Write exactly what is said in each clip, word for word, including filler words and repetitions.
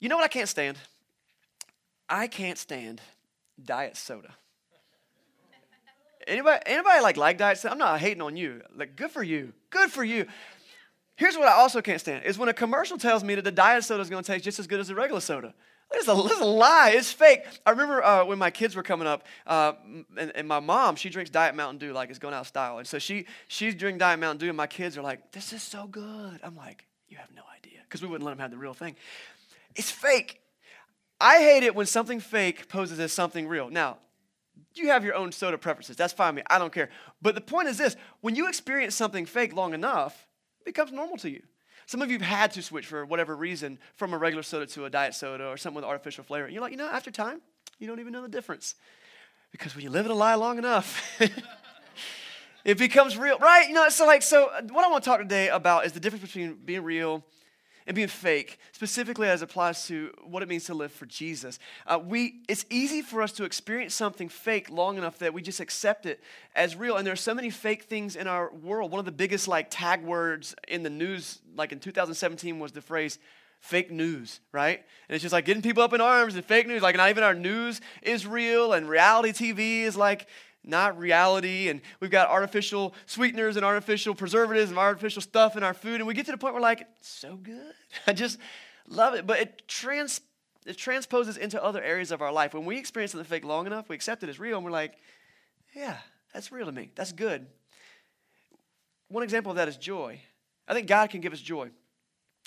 You know what I can't stand? I can't stand diet soda. Anybody, anybody like like diet soda? I'm not hating on you. Like, good for you. Good for you. Here's what I also can't stand is when a commercial tells me that the diet soda is going to taste just as good as the regular soda. It's a, it's a lie. It's fake. I remember uh, when my kids were coming up, uh, and, and my mom, she drinks Diet Mountain Dew like it's going out of style. And so she she's drinking Diet Mountain Dew, and my kids are like, this is so good. I'm like, you have no idea, because we wouldn't let them have the real thing. It's fake. I hate it when something fake poses as something real. Now, you have your own soda preferences. That's fine with me. I don't care. But the point is this. When you experience something fake long enough, it becomes normal to you. Some of you have had to switch for whatever reason from a regular soda to a diet soda or something with artificial flavor. And you're like, you know, after time, you don't even know the difference. Because when you live in a lie long enough, it becomes real. Right? You know, so like, so what I want to talk today about is the difference between being real and being fake, specifically as it applies to what it means to live for Jesus. Uh, we it's easy for us to experience something fake long enough that we just accept it as real. And there are so many fake things in our world. One of the biggest like tag words in the news, like in two thousand seventeen, was the phrase fake news, right? And it's just like getting people up in arms and fake news. Like not even our news is real, and reality T V is like not reality, and we've got artificial sweeteners and artificial preservatives and artificial stuff in our food, and we get to the point where like, it's so good. I just love it, but it trans it transposes into other areas of our life. When we experience something fake long enough, we accept it as real, and we're like, yeah, that's real to me. That's good. One example of that is joy. I think God can give us joy,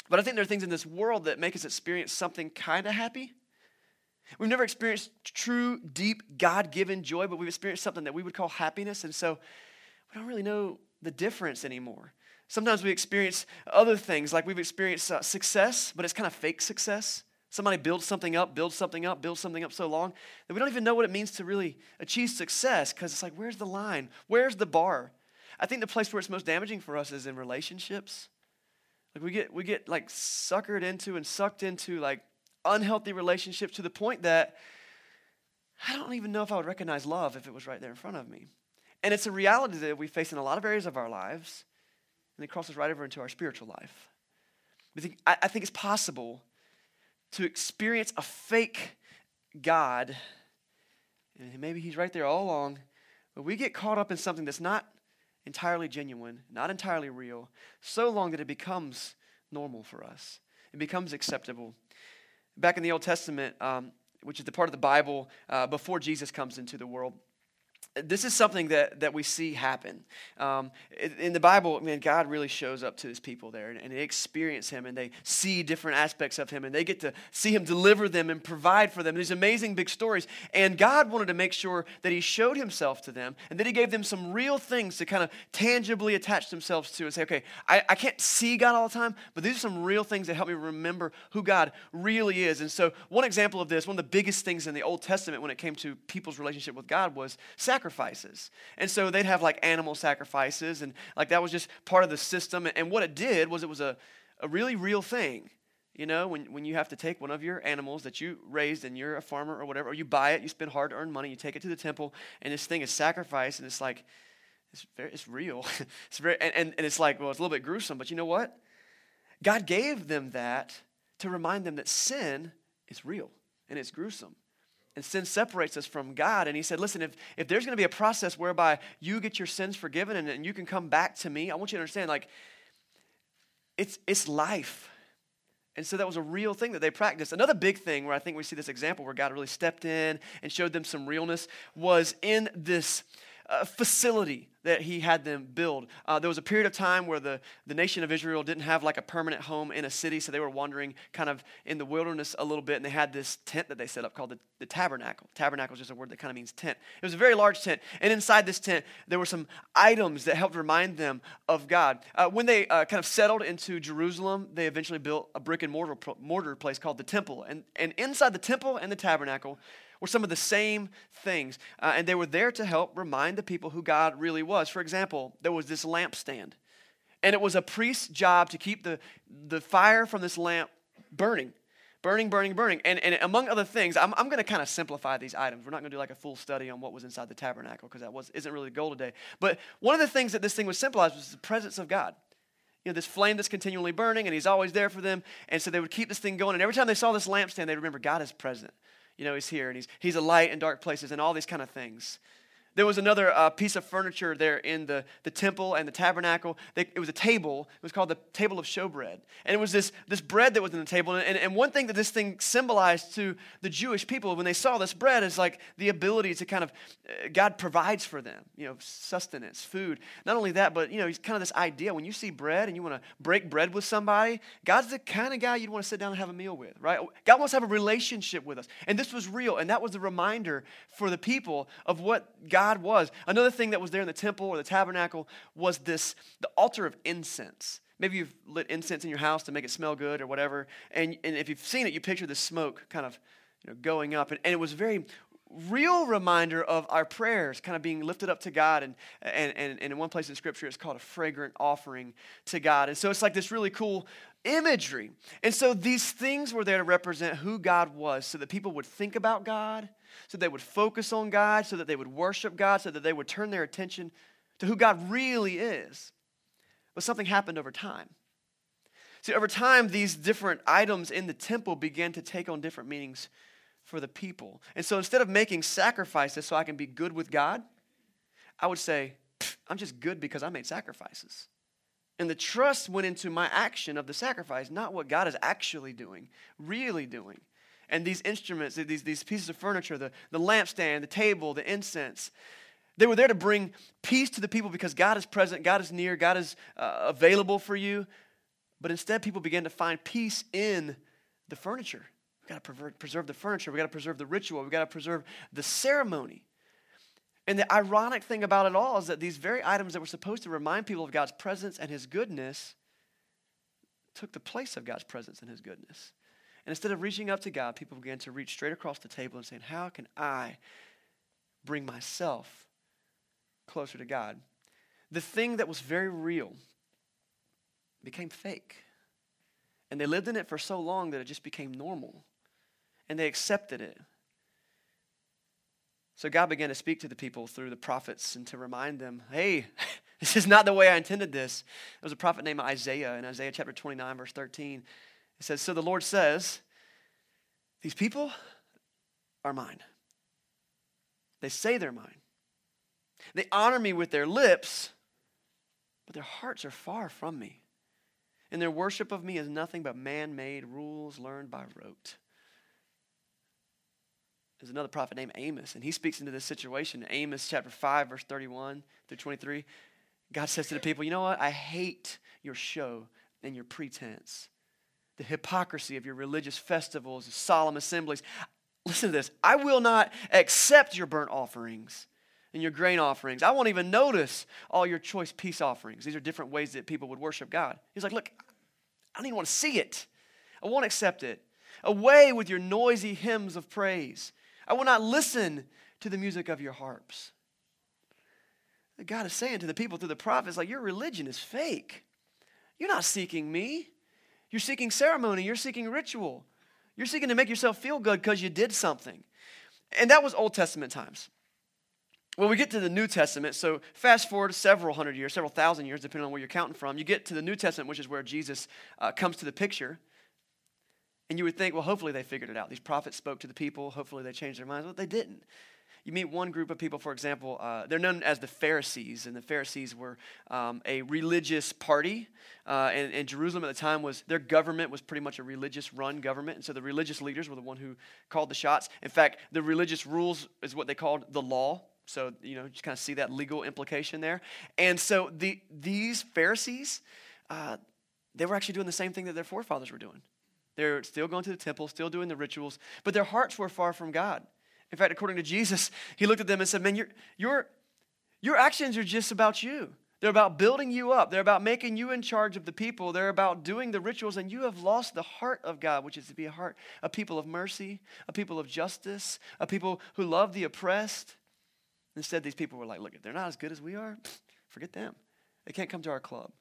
but I think there are things in this world that make us experience something kind of happy. We've never experienced true, deep, God-given joy, but we've experienced something that we would call happiness, and so we don't really know the difference anymore. Sometimes we experience other things, like we've experienced uh, success, but it's kind of fake success. Somebody builds something up, builds something up, builds something up so long that we don't even know what it means to really achieve success, because it's like, where's the line? Where's the bar? I think the place where it's most damaging for us is in relationships. Like we get, we get like suckered into and sucked into like unhealthy relationship to the point that I don't even know if I would recognize love if it was right there in front of me. And it's a reality that we face in a lot of areas of our lives, and it crosses right over into our spiritual life. I think it's possible to experience a fake God, and maybe he's right there all along, but we get caught up in something that's not entirely genuine, not entirely real, so long that it becomes normal for us. It becomes acceptable. Back in the Old Testament, um, which is the part of the Bible uh, before Jesus comes into the world, this is something that, that we see happen. Um, in the Bible, man, God really shows up to his people there, and, and they experience him, and they see different aspects of him, and they get to see him deliver them and provide for them. These amazing big stories, and God wanted to make sure that he showed himself to them, and that he gave them some real things to kind of tangibly attach themselves to and say, okay, I, I can't see God all the time, but these are some real things that help me remember who God really is. And so one example of this, one of the biggest things in the Old Testament when it came to people's relationship with God was sacrifice. Sacrifices. And so they'd have like animal sacrifices, and like that was just part of the system. And what it did was it was a, a really real thing. You know, when, when you have to take one of your animals that you raised and you're a farmer or whatever, or you buy it, you spend hard-earned money, you take it to the temple, and this thing is sacrificed, and it's like, it's very, it's real. it's very, and, and, and it's like, well, it's a little bit gruesome, but you know what? God gave them that to remind them that sin is real and it's gruesome. And sin separates us from God. And he said, listen, if, if there's going to be a process whereby you get your sins forgiven and, and you can come back to me, I want you to understand, like, it's it's life. And so that was a real thing that they practiced. Another big thing where I think we see this example where God really stepped in and showed them some realness was in this uh, facility that he had them build. Uh, there was a period of time where the, the nation of Israel didn't have like a permanent home in a city, so they were wandering kind of in the wilderness a little bit, and they had this tent that they set up called the, the tabernacle. Tabernacle is just a word that kind of means tent. It was a very large tent, and inside this tent, there were some items that helped remind them of God. Uh, when they uh, kind of settled into Jerusalem, they eventually built a brick and mortar mortar place called the temple, and, and inside the temple and the tabernacle were some of the same things, uh, and they were there to help remind the people who God really was. For example, there was this lampstand, and it was a priest's job to keep the, the fire from this lamp burning, burning, burning, burning. And, and among other things, I'm, I'm going to kind of simplify these items. We're not going to do like a full study on what was inside the tabernacle because that was, isn't really the goal today. But one of the things that this thing was symbolized was the presence of God. you know, this flame that's continually burning, and he's always there for them. And so they would keep this thing going. And every time they saw this lampstand, they'd remember God is present. You know, he's here, and he's, he's a light in dark places, and all these kind of things. There was another uh, piece of furniture there in the, the temple and the tabernacle. They, it was a table. It was called the table of showbread. And it was this, this bread that was in the table. And, and, and one thing that this thing symbolized to the Jewish people when they saw this bread is like the ability to kind of, uh, God provides for them, you know, sustenance, food. Not only that, but, you know, he's kind of this idea. When you see bread and you want to break bread with somebody, God's the kind of guy you'd want to sit down and have a meal with, right? God wants to have a relationship with us. And this was real. And that was the reminder for the people of what God God was. Another thing that was there in the temple or the tabernacle was this, the altar of incense. Maybe you've lit incense in your house to make it smell good or whatever. And, and if you've seen it, you picture the smoke kind of, you know, going up. And, and it was a very real reminder of our prayers kind of being lifted up to God. And, and, and, and in one place in Scripture, it's called a fragrant offering to God. And so it's like this really cool imagery. And so these things were there to represent who God was, so that people would think about God, so they would focus on God, so that they would worship God, so that they would turn their attention to who God really is. But something happened over time. See, over time, these different items in the temple began to take on different meanings for the people. And so instead of making sacrifices so I can be good with God, I would say, I'm just good because I made sacrifices. And the trust went into my action of the sacrifice, not what God is actually doing, really doing. And these instruments, these, these pieces of furniture, the, the lampstand, the table, the incense, they were there to bring peace to the people because God is present, God is near, God is uh, available for you. But instead, people began to find peace in the furniture. We've got to preserve the furniture. We've got to preserve the ritual. We've got to preserve the ceremony. And the ironic thing about it all is that these very items that were supposed to remind people of God's presence and his goodness took the place of God's presence and his goodness. And instead of reaching up to God, people began to reach straight across the table and saying, how can I bring myself closer to God? The thing that was very real became fake. And they lived in it for so long that it just became normal. And they accepted it. So God began to speak to the people through the prophets and to remind them, hey, this is not the way I intended this. There was a prophet named Isaiah in Isaiah chapter twenty-nine, verse thirteen. It says, so the Lord says, these people are mine. They say they're mine. They honor me with their lips, but their hearts are far from me. And their worship of me is nothing but man-made rules learned by rote. There's another prophet named Amos, and he speaks into this situation. Amos chapter five, verse thirty-one through twenty-three. God says to the people, you know what? I hate your show and your pretense, the hypocrisy of your religious festivals and solemn assemblies. Listen to this. I will not accept your burnt offerings and your grain offerings. I won't even notice all your choice peace offerings. These are different ways that people would worship God. He's like, look, I don't even want to see it. I won't accept it. Away with your noisy hymns of praise. I will not listen to the music of your harps. God is saying to the people through the prophets, like, your religion is fake. You're not seeking me. You're seeking ceremony. You're seeking ritual. You're seeking to make yourself feel good because you did something. And that was Old Testament times. Well, we get to the New Testament, so fast forward several hundred years, several thousand years, depending on where you're counting from. You get to the New Testament, which is where Jesus uh, comes to the picture. And you would think, well, hopefully they figured it out. These prophets spoke to the people. Hopefully they changed their minds. But they didn't. You meet one group of people, for example, uh, they're known as the Pharisees. And the Pharisees were um, a religious party. Uh, and, and Jerusalem at the time was, their government was pretty much a religious-run government. And so the religious leaders were the one who called the shots. In fact, the religious rules is what they called the law. So, you know, just kind of see that legal implication there. And so the these Pharisees, uh, they were actually doing the same thing that their forefathers were doing. They're still going to the temple, still doing the rituals, but their hearts were far from God. In fact, according to Jesus, he looked at them and said, man, your, your, your actions are just about you. They're about building you up. They're about making you in charge of the people. They're about doing the rituals, and you have lost the heart of God, which is to be a heart, a people of mercy, a people of justice, a people who love the oppressed. Instead, these people were like, look, if they're not as good as we are, forget them. They can't come to our club.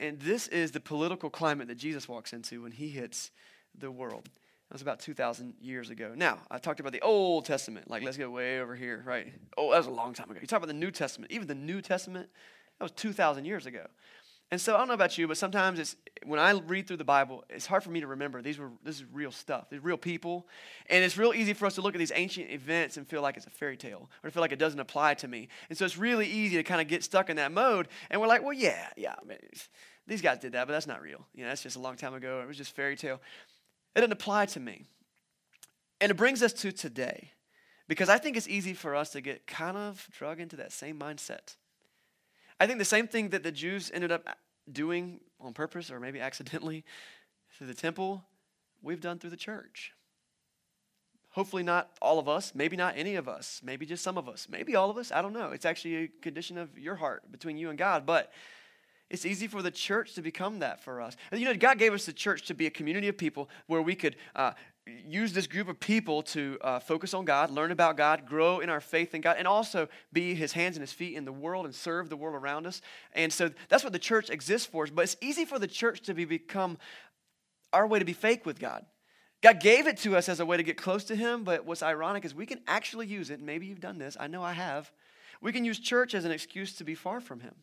And this is the political climate that Jesus walks into when he hits the world. That was about two thousand years ago. Now, I talked about the Old Testament. Like, let's go way over here, right? Oh, that was a long time ago. You talk about the New Testament. Even the New Testament That was two thousand years ago. And so I don't know about you, but sometimes it's when I read through the Bible, it's hard for me to remember. These were this is real stuff. These are real people. And it's real easy for us to look at these ancient events and feel like it's a fairy tale or to feel like it doesn't apply to me. And so it's really easy to kind of get stuck in that mode. And we're like, well, yeah, yeah, I mean, these guys did that, but that's not real. You know, that's just a long time ago. It was just fairy tale. It didn't apply to me. And it brings us to today, because I think it's easy for us to get kind of drug into that same mindset. I think the same thing that the Jews ended up doing on purpose or maybe accidentally through the temple, we've done through the church. Hopefully not all of us, maybe not any of us, maybe just some of us, maybe all of us. I don't know. It's actually a condition of your heart between you and God, but it's easy for the church to become that for us. You know, God gave us the church to be a community of people where we could uh, use this group of people to uh, focus on God, learn about God, grow in our faith in God, and also be his hands and his feet in the world and serve the world around us. And so that's what the church exists for. But it's easy for the church to be become our way to be fake with God. God gave it to us as a way to get close to him, but what's ironic is we can actually use it. Maybe you've done this. I know I have. We can use church as an excuse to be far from him.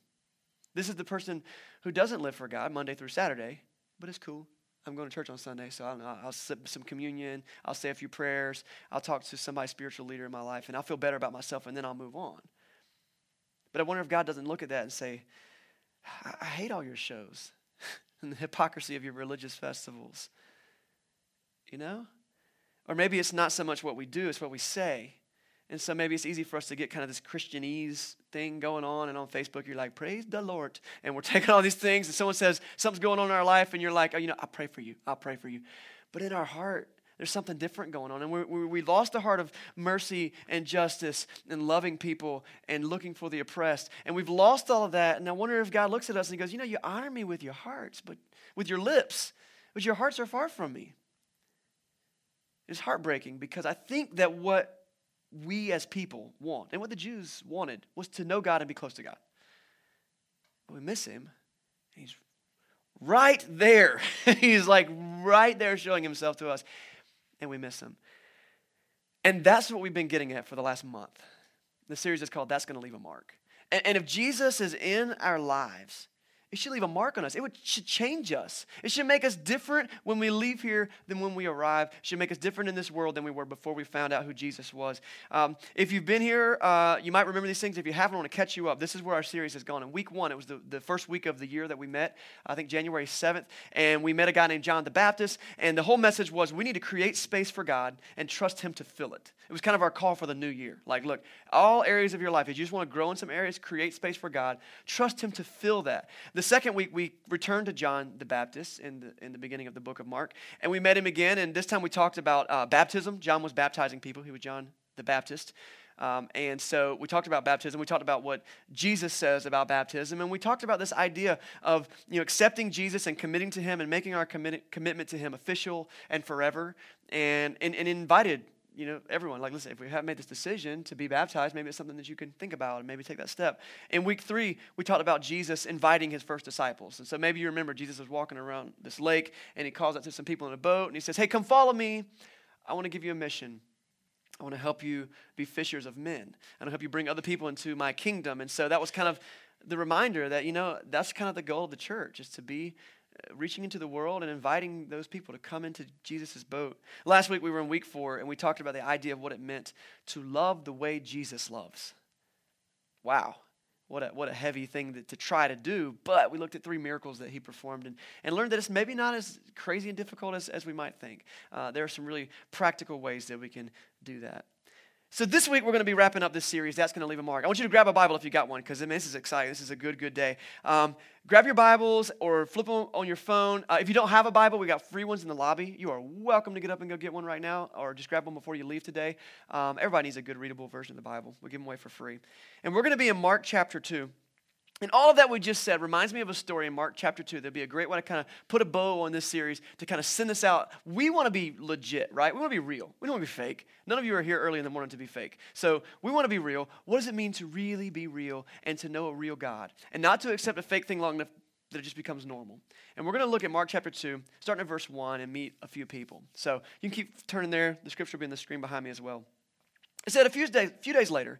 This is the person who doesn't live for God Monday through Saturday, but it's cool. I'm going to church on Sunday, so I don't know, I'll sip some communion, I'll say a few prayers, I'll talk to somebody, spiritual leader in my life, and I'll feel better about myself, and then I'll move on. But I wonder if God doesn't look at that and say, I, I hate all your shows and the hypocrisy of your religious festivals, you know? Or maybe it's not so much what we do, it's what we say. And so maybe it's easy for us to get kind of this Christianese thing going on. And on Facebook, you're like, praise the Lord. And we're taking all these things. And someone says, something's going on in our life. And you're like, oh, you know, I'll pray for you. I'll pray for you. But in our heart, there's something different going on. And we, we, we lost the heart of mercy and justice and loving people and looking for the oppressed. And we've lost all of that. And I wonder if God looks at us and he goes, you know, you honor me with your hearts, but with your lips, but your hearts are far from me. It's heartbreaking because I think that what we as people want, and what the Jews wanted, was to know God and be close to God. But we miss him. He's right there. He's like right there showing himself to us, and we miss him. And that's what we've been getting at for the last month. The series is called That's Going to Leave a Mark. And, and if Jesus is in our lives, it should leave a mark on us. It would, should change us. It should make us different when we leave here than when we arrive. It should make us different in this world than we were before we found out who Jesus was. Um, if you've been here, uh, you might remember these things. If you haven't, I want to catch you up. This is where our series has gone. In week one, it was the, the first week of the year that we met, I think January seventh, and we met a guy named John the Baptist, and the whole message was we need to create space for God and trust him to fill it. It was kind of our call for the new year. Like, look, all areas of your life, if you just want to grow in some areas, create space for God, trust him to fill that. The second week, we returned to John the Baptist in the in the beginning of the book of Mark, and we met him again, and this time we talked about uh, baptism. John was baptizing people. He was John the Baptist. Um, and so we talked about baptism. We talked about what Jesus says about baptism, and we talked about this idea of, you know, accepting Jesus and committing to him and making our commi- commitment to him official and forever, and, and, and invited, you know, everyone, like, listen, if we haven't made this decision to be baptized, maybe it's something that you can think about and maybe take that step. In week three, we talked about Jesus inviting his first disciples. And so maybe you remember Jesus was walking around this lake, and he calls out to some people in a boat, and he says, hey, come follow me. I want to give you a mission. I want to help you be fishers of men. I want to help you bring other people into my kingdom. And so that was kind of the reminder that, you know, that's kind of the goal of the church, is to be reaching into the world and inviting those people to come into Jesus' boat. Last week we were in week four, and we talked about the idea of what it meant to love the way Jesus loves. Wow, what a, what a heavy thing to, to try to do, but we looked at three miracles that he performed and, and learned that it's maybe not as crazy and difficult as, as we might think. Uh, there are some really practical ways that we can do that. So this week, we're going to be wrapping up this series, That's Going to Leave a Mark. I want you to grab a Bible if you got one, because I mean, this is exciting. This is a good, good day. Um, grab your Bibles or flip them on your phone. Uh, if you don't have a Bible, we got free ones in the lobby. You are welcome to get up and go get one right now, or just grab one before you leave today. Um, everybody needs a good, readable version of the Bible. We'll give them away for free. And we're going to be in Mark chapter two. And all of that we just said reminds me of a story in Mark chapter two. That'd be a great way to kind of put a bow on this series to kind of send this out. We want to be legit, right? We want to be real. We don't want to be fake. None of you are here early in the morning to be fake. So we want to be real. What does it mean to really be real and to know a real God? And not to accept a fake thing long enough that it just becomes normal. And we're going to look at Mark chapter two, starting at verse one, and meet a few people. So you can keep turning there. The scripture will be on the screen behind me as well. It said a few days, few days later,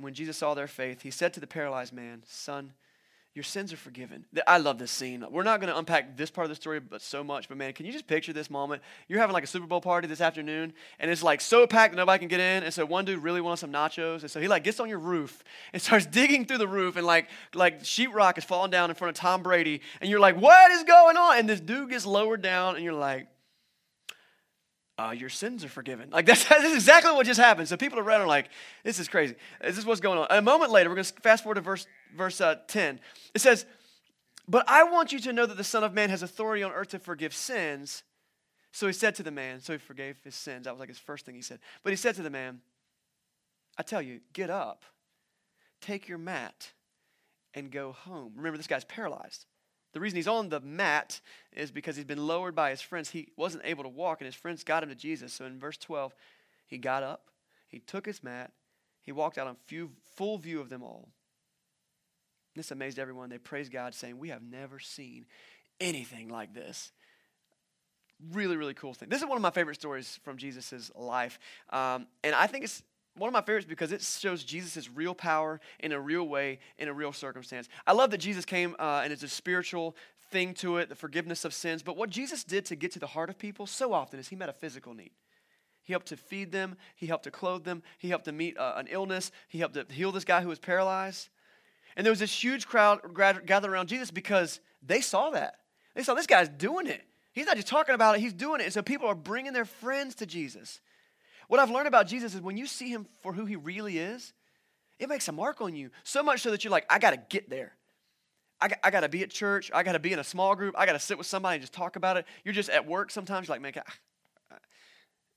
When Jesus saw their faith, he said to the paralyzed man, "Son, your sins are forgiven." I love this scene. We're not going to unpack this part of the story but so much, but man, can you just picture this moment? You're having like a Super Bowl party this afternoon, and it's like so packed that nobody can get in, and so one dude really wants some nachos, and so he like gets on your roof and starts digging through the roof, and like like sheetrock is falling down in front of Tom Brady, and you're like, what is going on? And this dude gets lowered down, and you're like, Uh, your sins are forgiven. Like that's, that's exactly what just happened. So people around are like, this is crazy. This is what's going on. A moment later, we're going to fast forward to verse verse uh, ten. It says, "But I want you to know that the Son of Man has authority on earth to forgive sins." So he said to the man, so he forgave his sins. That was like his first thing he said. But he said to the man, "I tell you, get up, take your mat, and go home." Remember, this guy's paralyzed. The reason he's on the mat is because he's been lowered by his friends. He wasn't able to walk, and his friends got him to Jesus. So in verse twelve, he got up, he took his mat, he walked out on few, full view of them all. This amazed everyone. They praised God, saying, "We have never seen anything like this." Really, really cool thing. This is one of my favorite stories from Jesus' life. Um, and I think it's one of my favorites because it shows Jesus' real power in a real way, in a real circumstance. I love that Jesus came uh, and it's a spiritual thing to it, the forgiveness of sins. But what Jesus did to get to the heart of people so often is he met a physical need. He helped to feed them. He helped to clothe them. He helped to meet uh, an illness. He helped to heal this guy who was paralyzed. And there was this huge crowd gathered around Jesus because they saw that. They saw this guy's doing it. He's not just talking about it. He's doing it. And so people are bringing their friends to Jesus. What I've learned about Jesus is when you see him for who he really is, it makes a mark on you. So much so that you're like, I got to get there. I got, I got to be at church. I got to be in a small group. I got to sit with somebody and just talk about it. You're just at work sometimes. You're like, man, can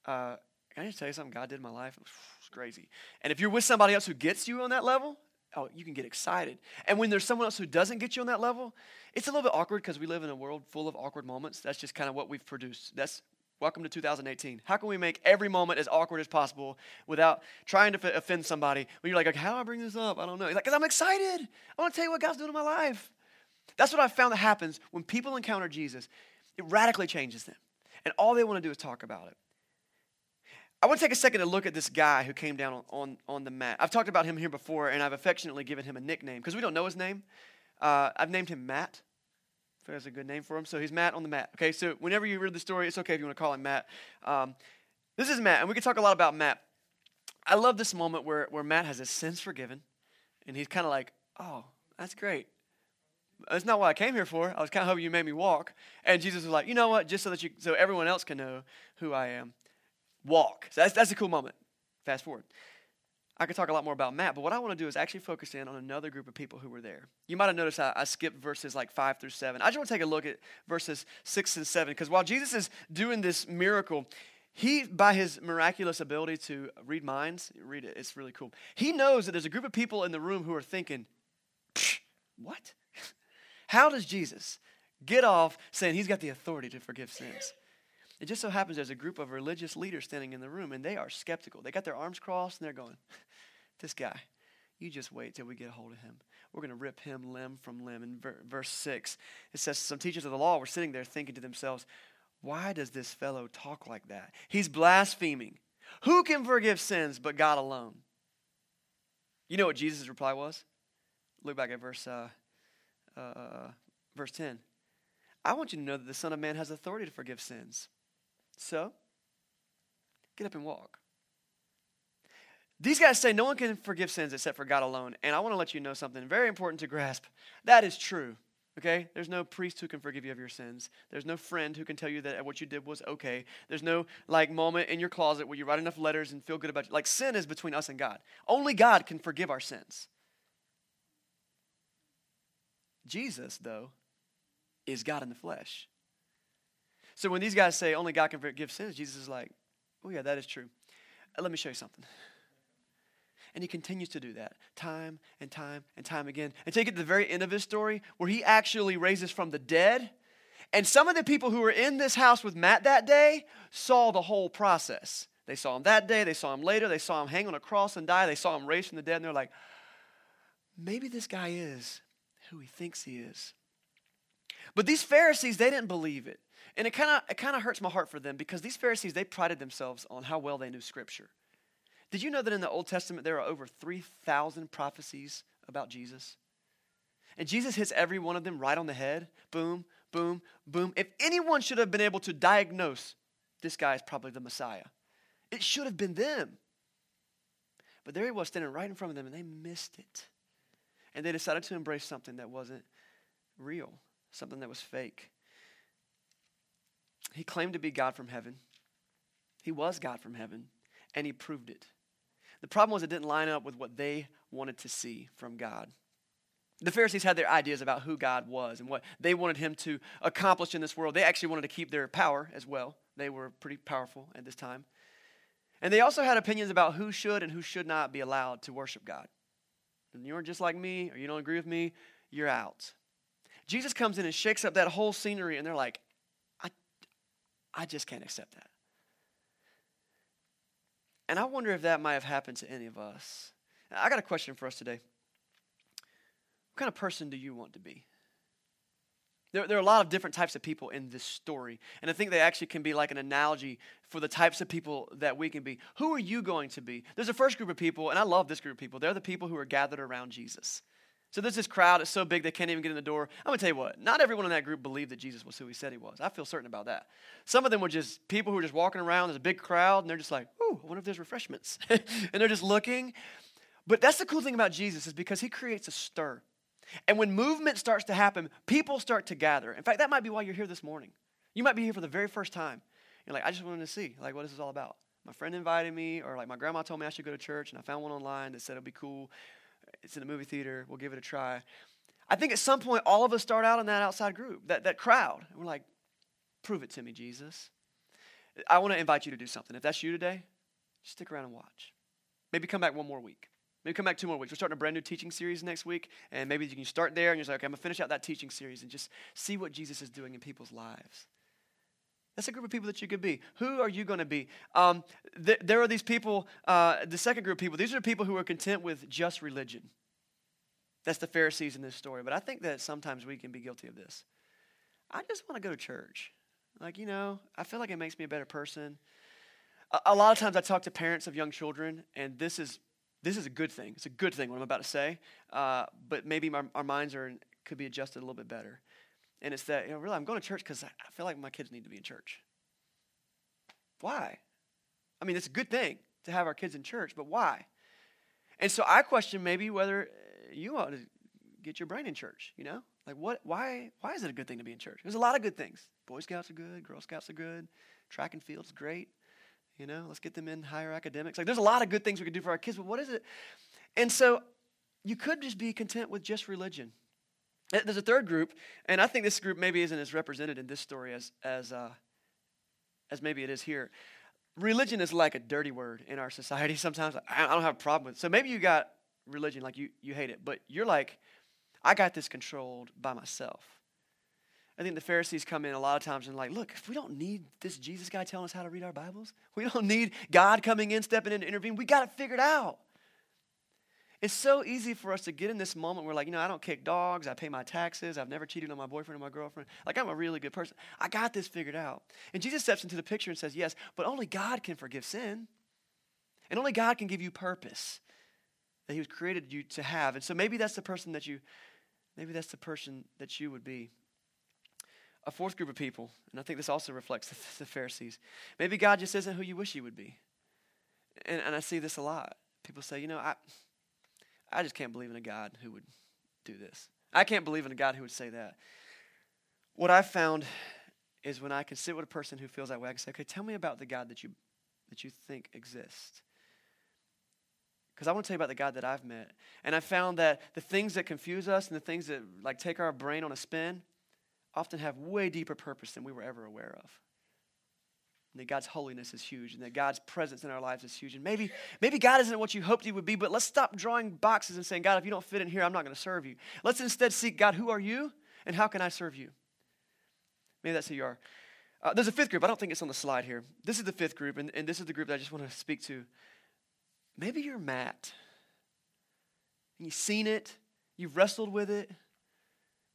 I, uh, can I just tell you something God did in my life? It was crazy. And if you're with somebody else who gets you on that level, oh, you can get excited. And when there's someone else who doesn't get you on that level, it's a little bit awkward because we live in a world full of awkward moments. That's just kind of what we've produced. That's Welcome to two thousand eighteen. How can we make every moment as awkward as possible without trying to f- offend somebody? When you're like, okay, how do I bring this up? I don't know. It's like, because I'm excited. I want to tell you what God's doing in my life. That's what I found that happens when people encounter Jesus. It radically changes them. And all they want to do is talk about it. I want to take a second to look at this guy who came down on, on, on the mat. I've talked about him here before, and I've affectionately given him a nickname because we don't know his name. Uh, I've named him Matt. So that's a good name for him. So he's Matt on the mat. Okay, so whenever you read the story, it's okay if you want to call him Matt. Um, this is Matt, and we can talk a lot about Matt. I love this moment where, where Matt has his sins forgiven, and he's kind of like, oh, that's great. That's not what I came here for. I was kind of hoping you made me walk. And Jesus was like, you know what, just so that you, so everyone else can know who I am, walk. So that's, that's a cool moment. Fast forward. I could talk a lot more about Matt, but what I want to do is actually focus in on another group of people who were there. You might have noticed I, I skipped verses like five through seven. I just want to take a look at verses six and seven, because while Jesus is doing this miracle, he, by his miraculous ability to read minds, read it, it's really cool. He knows that there's a group of people in the room who are thinking, what? How does Jesus get off saying he's got the authority to forgive sins? It just so happens there's a group of religious leaders standing in the room, and they are skeptical. They got their arms crossed, and they're going, this guy, you just wait till we get a hold of him. We're going to rip him limb from limb. In ver- verse six, it says, some teachers of the law were sitting there thinking to themselves, why does this fellow talk like that? He's blaspheming. Who can forgive sins but God alone? You know what Jesus' reply was? Look back at verse uh, uh, verse ten. I want you to know that the Son of Man has authority to forgive sins. So, get up and walk. These guys say no one can forgive sins except for God alone. And I want to let you know something very important to grasp. That is true, okay? There's no priest who can forgive you of your sins. There's no friend who can tell you that what you did was okay. There's no, like, moment in your closet where you write enough letters and feel good about it. Like, sin is between us and God. Only God can forgive our sins. Jesus, though, is God in the flesh. So when these guys say only God can forgive sins, Jesus is like, oh yeah, that is true. Let me show you something. And he continues to do that time and time and time again. Until you get to the very end of his story where he actually raises from the dead. And some of the people who were in this house with Matt that day saw the whole process. They saw him that day. They saw him later. They saw him hang on a cross and die. They saw him raised from the dead. And they're like, maybe this guy is who he thinks he is. But these Pharisees, they didn't believe it. And it kind of it kind of hurts my heart for them, because these Pharisees, they prided themselves on how well they knew Scripture. Did you know that in the Old Testament, there are over three thousand prophecies about Jesus? And Jesus hits every one of them right on the head. Boom, boom, boom. If anyone should have been able to diagnose, this guy is probably the Messiah, it should have been them. But there he was standing right in front of them, and they missed it. And they decided to embrace something that wasn't real, something that was fake. He claimed to be God from heaven. He was God from heaven, and he proved it. The problem was it didn't line up with what they wanted to see from God. The Pharisees had their ideas about who God was and what they wanted him to accomplish in this world. They actually wanted to keep their power as well. They were pretty powerful at this time. And they also had opinions about who should and who should not be allowed to worship God. And you're just like me, or you don't agree with me, you're out. Jesus comes in and shakes up that whole scenery, and they're like, I, I just can't accept that. And I wonder if that might have happened to any of us. I got a question for us today. What kind of person do you want to be? There, there are a lot of different types of people in this story. And I think they actually can be like an analogy for the types of people that we can be. Who are you going to be? There's a first group of people, and I love this group of people. They're the people who are gathered around Jesus. So there's this crowd, it's so big they can't even get in the door. I'm going to tell you what, not everyone in that group believed that Jesus was who he said he was. I feel certain about that. Some of them were just people who were just walking around, there's a big crowd, and they're just like, ooh, I wonder if there's refreshments. And they're just looking. But that's the cool thing about Jesus, is because he creates a stir. And when movement starts to happen, people start to gather. In fact, that might be why you're here this morning. You might be here for the very first time. You're like, I just wanted to see, like, what this is all about. My friend invited me, or like my grandma told me I should go to church, and I found one online that said it'll be cool. It's in a movie theater. We'll give it a try. I think at some point, all of us start out in that outside group, that, that crowd. And we're like, prove it to me, Jesus. I want to invite you to do something. If that's you today, just stick around and watch. Maybe come back one more week. Maybe come back two more weeks. We're starting a brand new teaching series next week, and maybe you can start there, and you're just like, okay, I'm going to finish out that teaching series and just see what Jesus is doing in people's lives. That's a group of people that you could be. Who are you going to be? Um, th- there are these people, uh, the second group of people, these are the people who are content with just religion. That's the Pharisees in this story, but I think that sometimes we can be guilty of this. I just want to go to church. Like, you know, I feel like it makes me a better person. A, a lot of times I talk to parents of young children, and this is This is a good thing. It's a good thing, what I'm about to say. Uh, but maybe my, our minds are could be adjusted a little bit better. And it's that, you know, really, I'm going to church because I feel like my kids need to be in church. Why? I mean, it's a good thing to have our kids in church, but why? And so I question maybe whether you ought to get your brain in church, you know? Like, what? Why, why is it a good thing to be in church? There's a lot of good things. Boy Scouts are good. Girl Scouts are good. Track and field's great. You know, let's get them in higher academics. Like, there's a lot of good things we could do for our kids, but what is it? And so you could just be content with just religion. There's a third group, and I think this group maybe isn't as represented in this story as as uh, as maybe it is here. Religion is like a dirty word in our society sometimes. I don't have a problem with it. So maybe you got religion, like you, you hate it, but you're like, I got this controlled by myself. I think the Pharisees come in a lot of times and like, look, if we don't need this Jesus guy telling us how to read our Bibles, we don't need God coming in, stepping in to intervene. We got it figured out. It's so easy for us to get in this moment where, like, you know, I don't kick dogs. I pay my taxes. I've never cheated on my boyfriend or my girlfriend. Like, I'm a really good person. I got this figured out. And Jesus steps into the picture and says, yes, but only God can forgive sin. And only God can give you purpose that he was created you to have. And so maybe that's the person that you, maybe that's the person that you would be. A fourth group of people, and I think this also reflects the, the Pharisees. Maybe God just isn't who you wish he would be. And and I see this a lot. People say, you know, I I just can't believe in a God who would do this. I can't believe in a God who would say that. What I've found is when I can sit with a person who feels that way, I can say, okay, tell me about the God that you that you think exists. Because I want to tell you about the God that I've met. And I found that the things that confuse us and the things that like take our brain on a spin often have way deeper purpose than we were ever aware of. and that God's holiness is huge, and that God's presence in our lives is huge. And maybe maybe God isn't what you hoped he would be, but let's stop drawing boxes and saying, God, if you don't fit in here, I'm not going to serve you. Let's instead seek, God, who are you, and how can I serve you? Maybe that's who you are. Uh, there's a fifth group. I don't think it's on the slide here. This is the fifth group, and, and this is the group that I just want to speak to. Maybe you're Matt, and you've seen it, you've wrestled with it,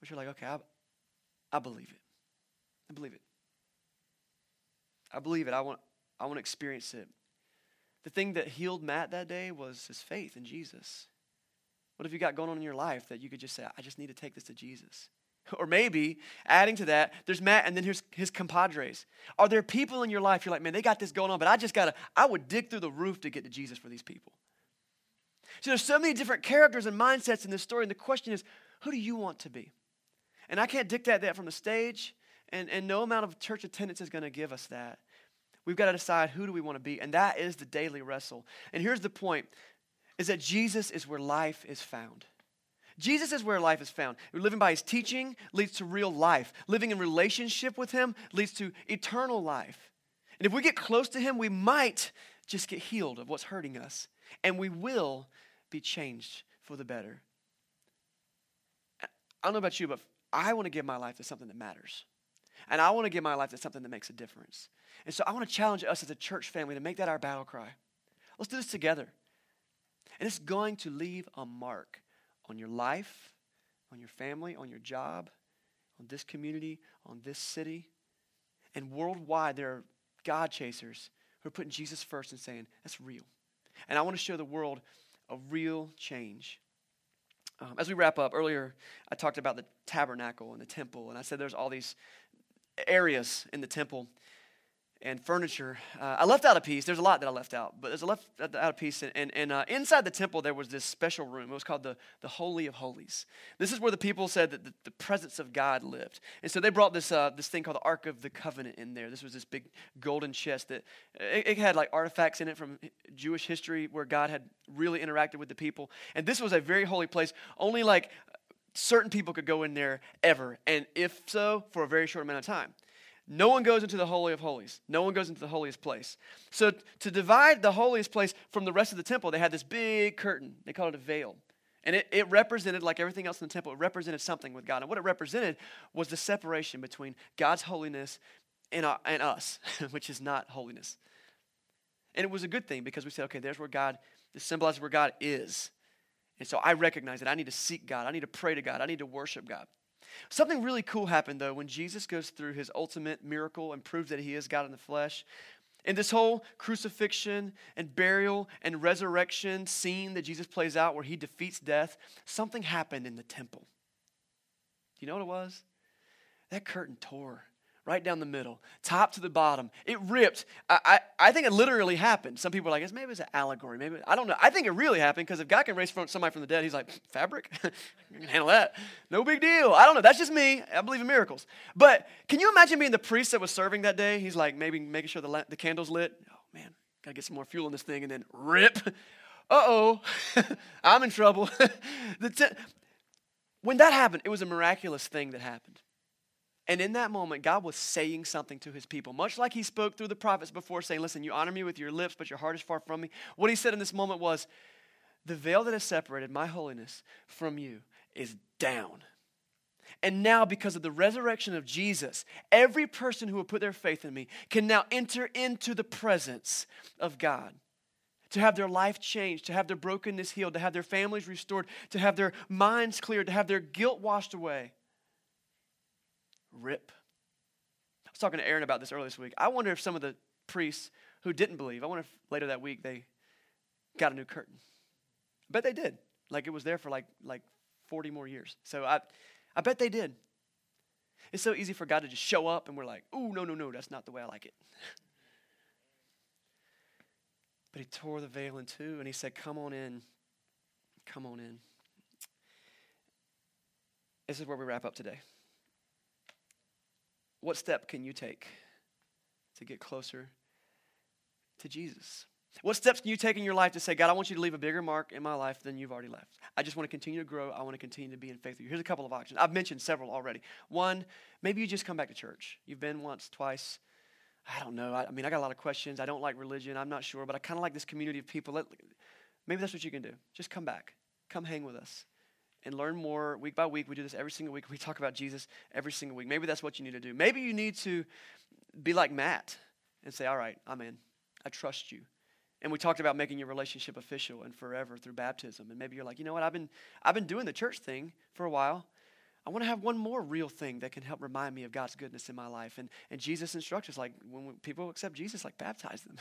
but you're like, okay, I, I believe it. I believe it. I believe it. I want I want to experience it. The thing that healed Matt that day was his faith in Jesus. What have you got going on in your life that you could just say, I just need to take this to Jesus? Or maybe, adding to that, there's Matt and then here's his compadres. Are there people in your life you're like, man, they got this going on, but I just got to, I would dig through the roof to get to Jesus for these people. So there's so many different characters and mindsets in this story, and the question is, who do you want to be? And I can't dictate that from the stage, and, and no amount of church attendance is going to give us that. We've got to decide who do we want to be, and that is the daily wrestle. And here's the point, is that Jesus is where life is found. Jesus is where life is found. Living by his teaching leads to real life. Living in relationship with him leads to eternal life. And if we get close to him, we might just get healed of what's hurting us. And we will be changed for the better. I don't know about you, but I want to give my life to something that matters. And I want to give my life to something that makes a difference. And so I want to challenge us as a church family to make that our battle cry. Let's do this together. And it's going to leave a mark on your life, on your family, on your job, on this community, on this city. And worldwide, there are God chasers who are putting Jesus first and saying, that's real. And I want to show the world a real change. Um, as we wrap up, earlier I talked about the tabernacle and the temple, and I said there's all these areas in the temple and furniture. Uh, I left out a piece. There's a lot that I left out, but there's a left out a piece. And, and, and uh, inside the temple, there was this special room. It was called the, the Holy of Holies. This is where the people said that the, the presence of God lived. And so they brought this uh, this thing called the Ark of the Covenant in there. This was this big golden chest that it, it had like artifacts in it from Jewish history where God had really interacted with the people. And this was a very holy place. Only like certain people could go in there ever. And if so, for a very short amount of time. No one goes into the Holy of Holies. No one goes into the holiest place. So to divide the holiest place from the rest of the temple, they had this big curtain. They called it a veil. And it, it represented, like everything else in the temple, it represented something with God. And what it represented was the separation between God's holiness and, uh, and us, which is not holiness. And it was a good thing because we said, okay, there's where God, this symbolizes where God is. And so I recognize that I need to seek God. I need to pray to God. I need to worship God. Something really cool happened, though, when Jesus goes through his ultimate miracle and proves that he is God in the flesh. And this whole crucifixion and burial and resurrection scene that Jesus plays out where he defeats death, something happened in the temple. Do you know what it was? That curtain tore right down the middle, top to the bottom. It ripped. I I, I think it literally happened. Some people are like, it's, maybe it's an allegory. Maybe I don't know. I think it really happened because if God can raise somebody from the dead, he's like, fabric? You can handle that. No big deal. I don't know. That's just me. I believe in miracles. But can you imagine being the priest that was serving that day? He's like, maybe making sure the, la- the candle's lit. Oh, man, got to get some more fuel in this thing and then rip. Uh-oh, I'm in trouble. the te- When that happened, it was a miraculous thing that happened. And in that moment, God was saying something to his people, much like he spoke through the prophets before saying, listen, you honor me with your lips, but your heart is far from me. What he said in this moment was, the veil that has separated my holiness from you is down. And now because of the resurrection of Jesus, every person who will put their faith in me can now enter into the presence of God. To have their life changed, to have their brokenness healed, to have their families restored, to have their minds cleared, to have their guilt washed away. Rip. I was talking to Aaron about this earlier this week. I wonder if some of the priests who didn't believe, I wonder if later that week they got a new curtain. I bet they did. Like it was there for like like forty more years. So I I bet they did. It's so easy for God to just show up and we're like, ooh, no, no, no, that's not the way I like it. But he tore the veil in two and he said, come on in. Come on in. This is where we wrap up today. What step can you take to get closer to Jesus? What steps can you take in your life to say, God, I want you to leave a bigger mark in my life than you've already left. I just want to continue to grow. I want to continue to be in faith with you. Here's a couple of options. I've mentioned several already. One, maybe you just come back to church. You've been once, twice. I don't know. I, I mean, I got a lot of questions. I don't like religion. I'm not sure, but I kind of like this community of people. Let, maybe that's what you can do. Just come back. Come hang with us and learn more week by week. We do this every single week. We talk about Jesus every single week. Maybe that's what you need to do. Maybe you need to be like Matt and say, all right, I'm in. I trust you. And we talked about making your relationship official and forever through baptism. And maybe you're like, you know what? I've been I've been doing the church thing for a while. I want to have one more real thing that can help remind me of God's goodness in my life. And and Jesus instructs us, like, when we, people accept Jesus, like, baptize them.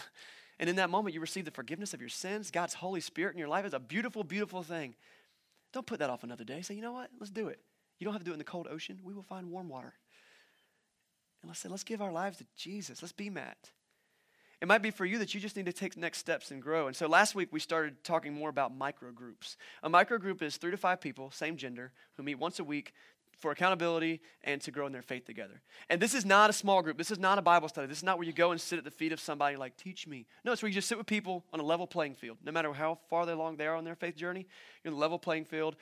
And in that moment, you receive the forgiveness of your sins. God's Holy Spirit in your life is a beautiful, beautiful thing. Don't put that off another day. Say, you know what? Let's do it. You don't have to do it in the cold ocean. We will find warm water. And let's say, let's give our lives to Jesus. Let's be Matt. It might be for you that you just need to take next steps and grow. And so last week, we started talking more about microgroups. A microgroup is three to five people, same gender, who meet once a week for accountability and to grow in their faith together. And this is not a small group. This is not a Bible study. This is not where you go and sit at the feet of somebody like, teach me. No, it's where you just sit with people on a level playing field. No matter how far along they are on their faith journey, you're on a level playing field.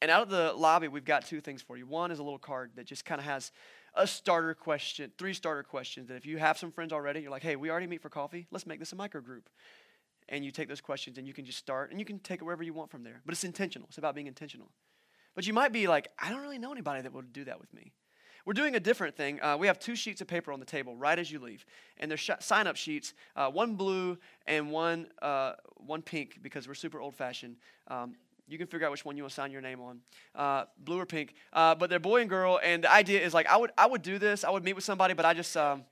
And out of the lobby, we've got two things for you. One is a little card that just kind of has a starter question, three starter questions that if you have some friends already, you're like, hey, we already meet for coffee. Let's make this a microgroup. And you take those questions and you can just start and you can take it wherever you want from there. But it's intentional. It's about being intentional. But you might be like, I don't really know anybody that would do that with me. We're doing a different thing. Uh, we have two sheets of paper on the table right as you leave. And they're sh- sign-up sheets, uh, one blue and one uh, one pink because we're super old-fashioned. Um, You can figure out which one you want to sign your name on, uh, blue or pink. Uh, but they're boy and girl, and the idea is like I would I would do this. I would meet with somebody, but I just um,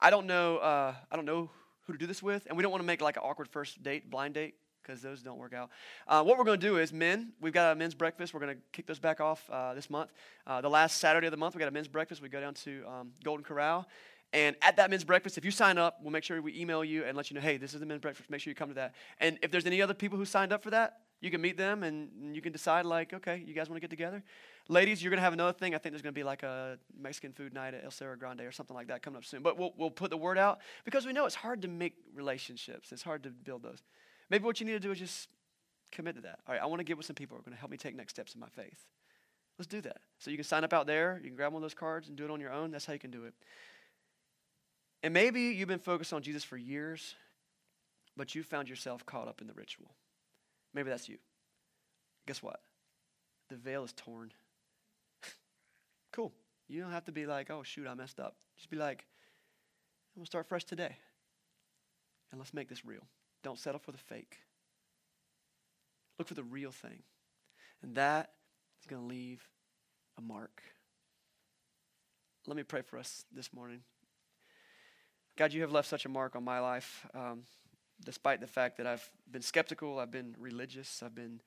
I don't know uh, I don't know who to do this with, and we don't want to make like an awkward first date, blind date, because those don't work out. Uh, what we're going to do is men. We've got a men's breakfast. We're going to kick those back off uh, this month. Uh, the last Saturday of the month, we got a men's breakfast. We go down to um, Golden Corral. And at that men's breakfast, if you sign up, we'll make sure we email you and let you know, hey, this is the men's breakfast. Make sure you come to that. And if there's any other people who signed up for that, you can meet them, and you can decide, like, okay, you guys want to get together? Ladies, you're going to have another thing. I think there's going to be, like, a Mexican food night at El Cerro Grande or something like that coming up soon. But we'll we'll put the word out because we know it's hard to make relationships. It's hard to build those. Maybe what you need to do is just commit to that. All right, I want to get with some people who are going to help me take next steps in my faith. Let's do that. So you can sign up out there. You can grab one of those cards and do it on your own. That's how you can do it. And maybe you've been focused on Jesus for years, but you found yourself caught up in the ritual. Maybe that's you. Guess what? The veil is torn. Cool. You don't have to be like, oh, shoot, I messed up. Just be like, I'm going to start fresh today. And let's make this real. Don't settle for the fake. Look for the real thing. And that is going to leave a mark. Let me pray for us this morning. God, you have left such a mark on my life. Um, Despite the fact that I've been skeptical, I've been religious, I've been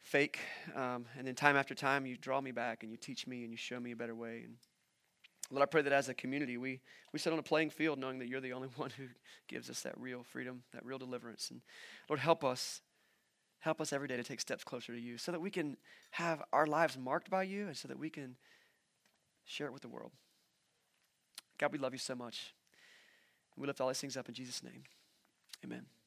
fake. Um, and then time after time, you draw me back and you teach me and you show me a better way. And Lord, I pray that as a community, we, we sit on a playing field knowing that you're the only one who gives us that real freedom, that real deliverance. And Lord, help us. Help us every day to take steps closer to you so that we can have our lives marked by you and so that we can share it with the world. God, we love you so much. We lift all these things up in Jesus' name. Amen.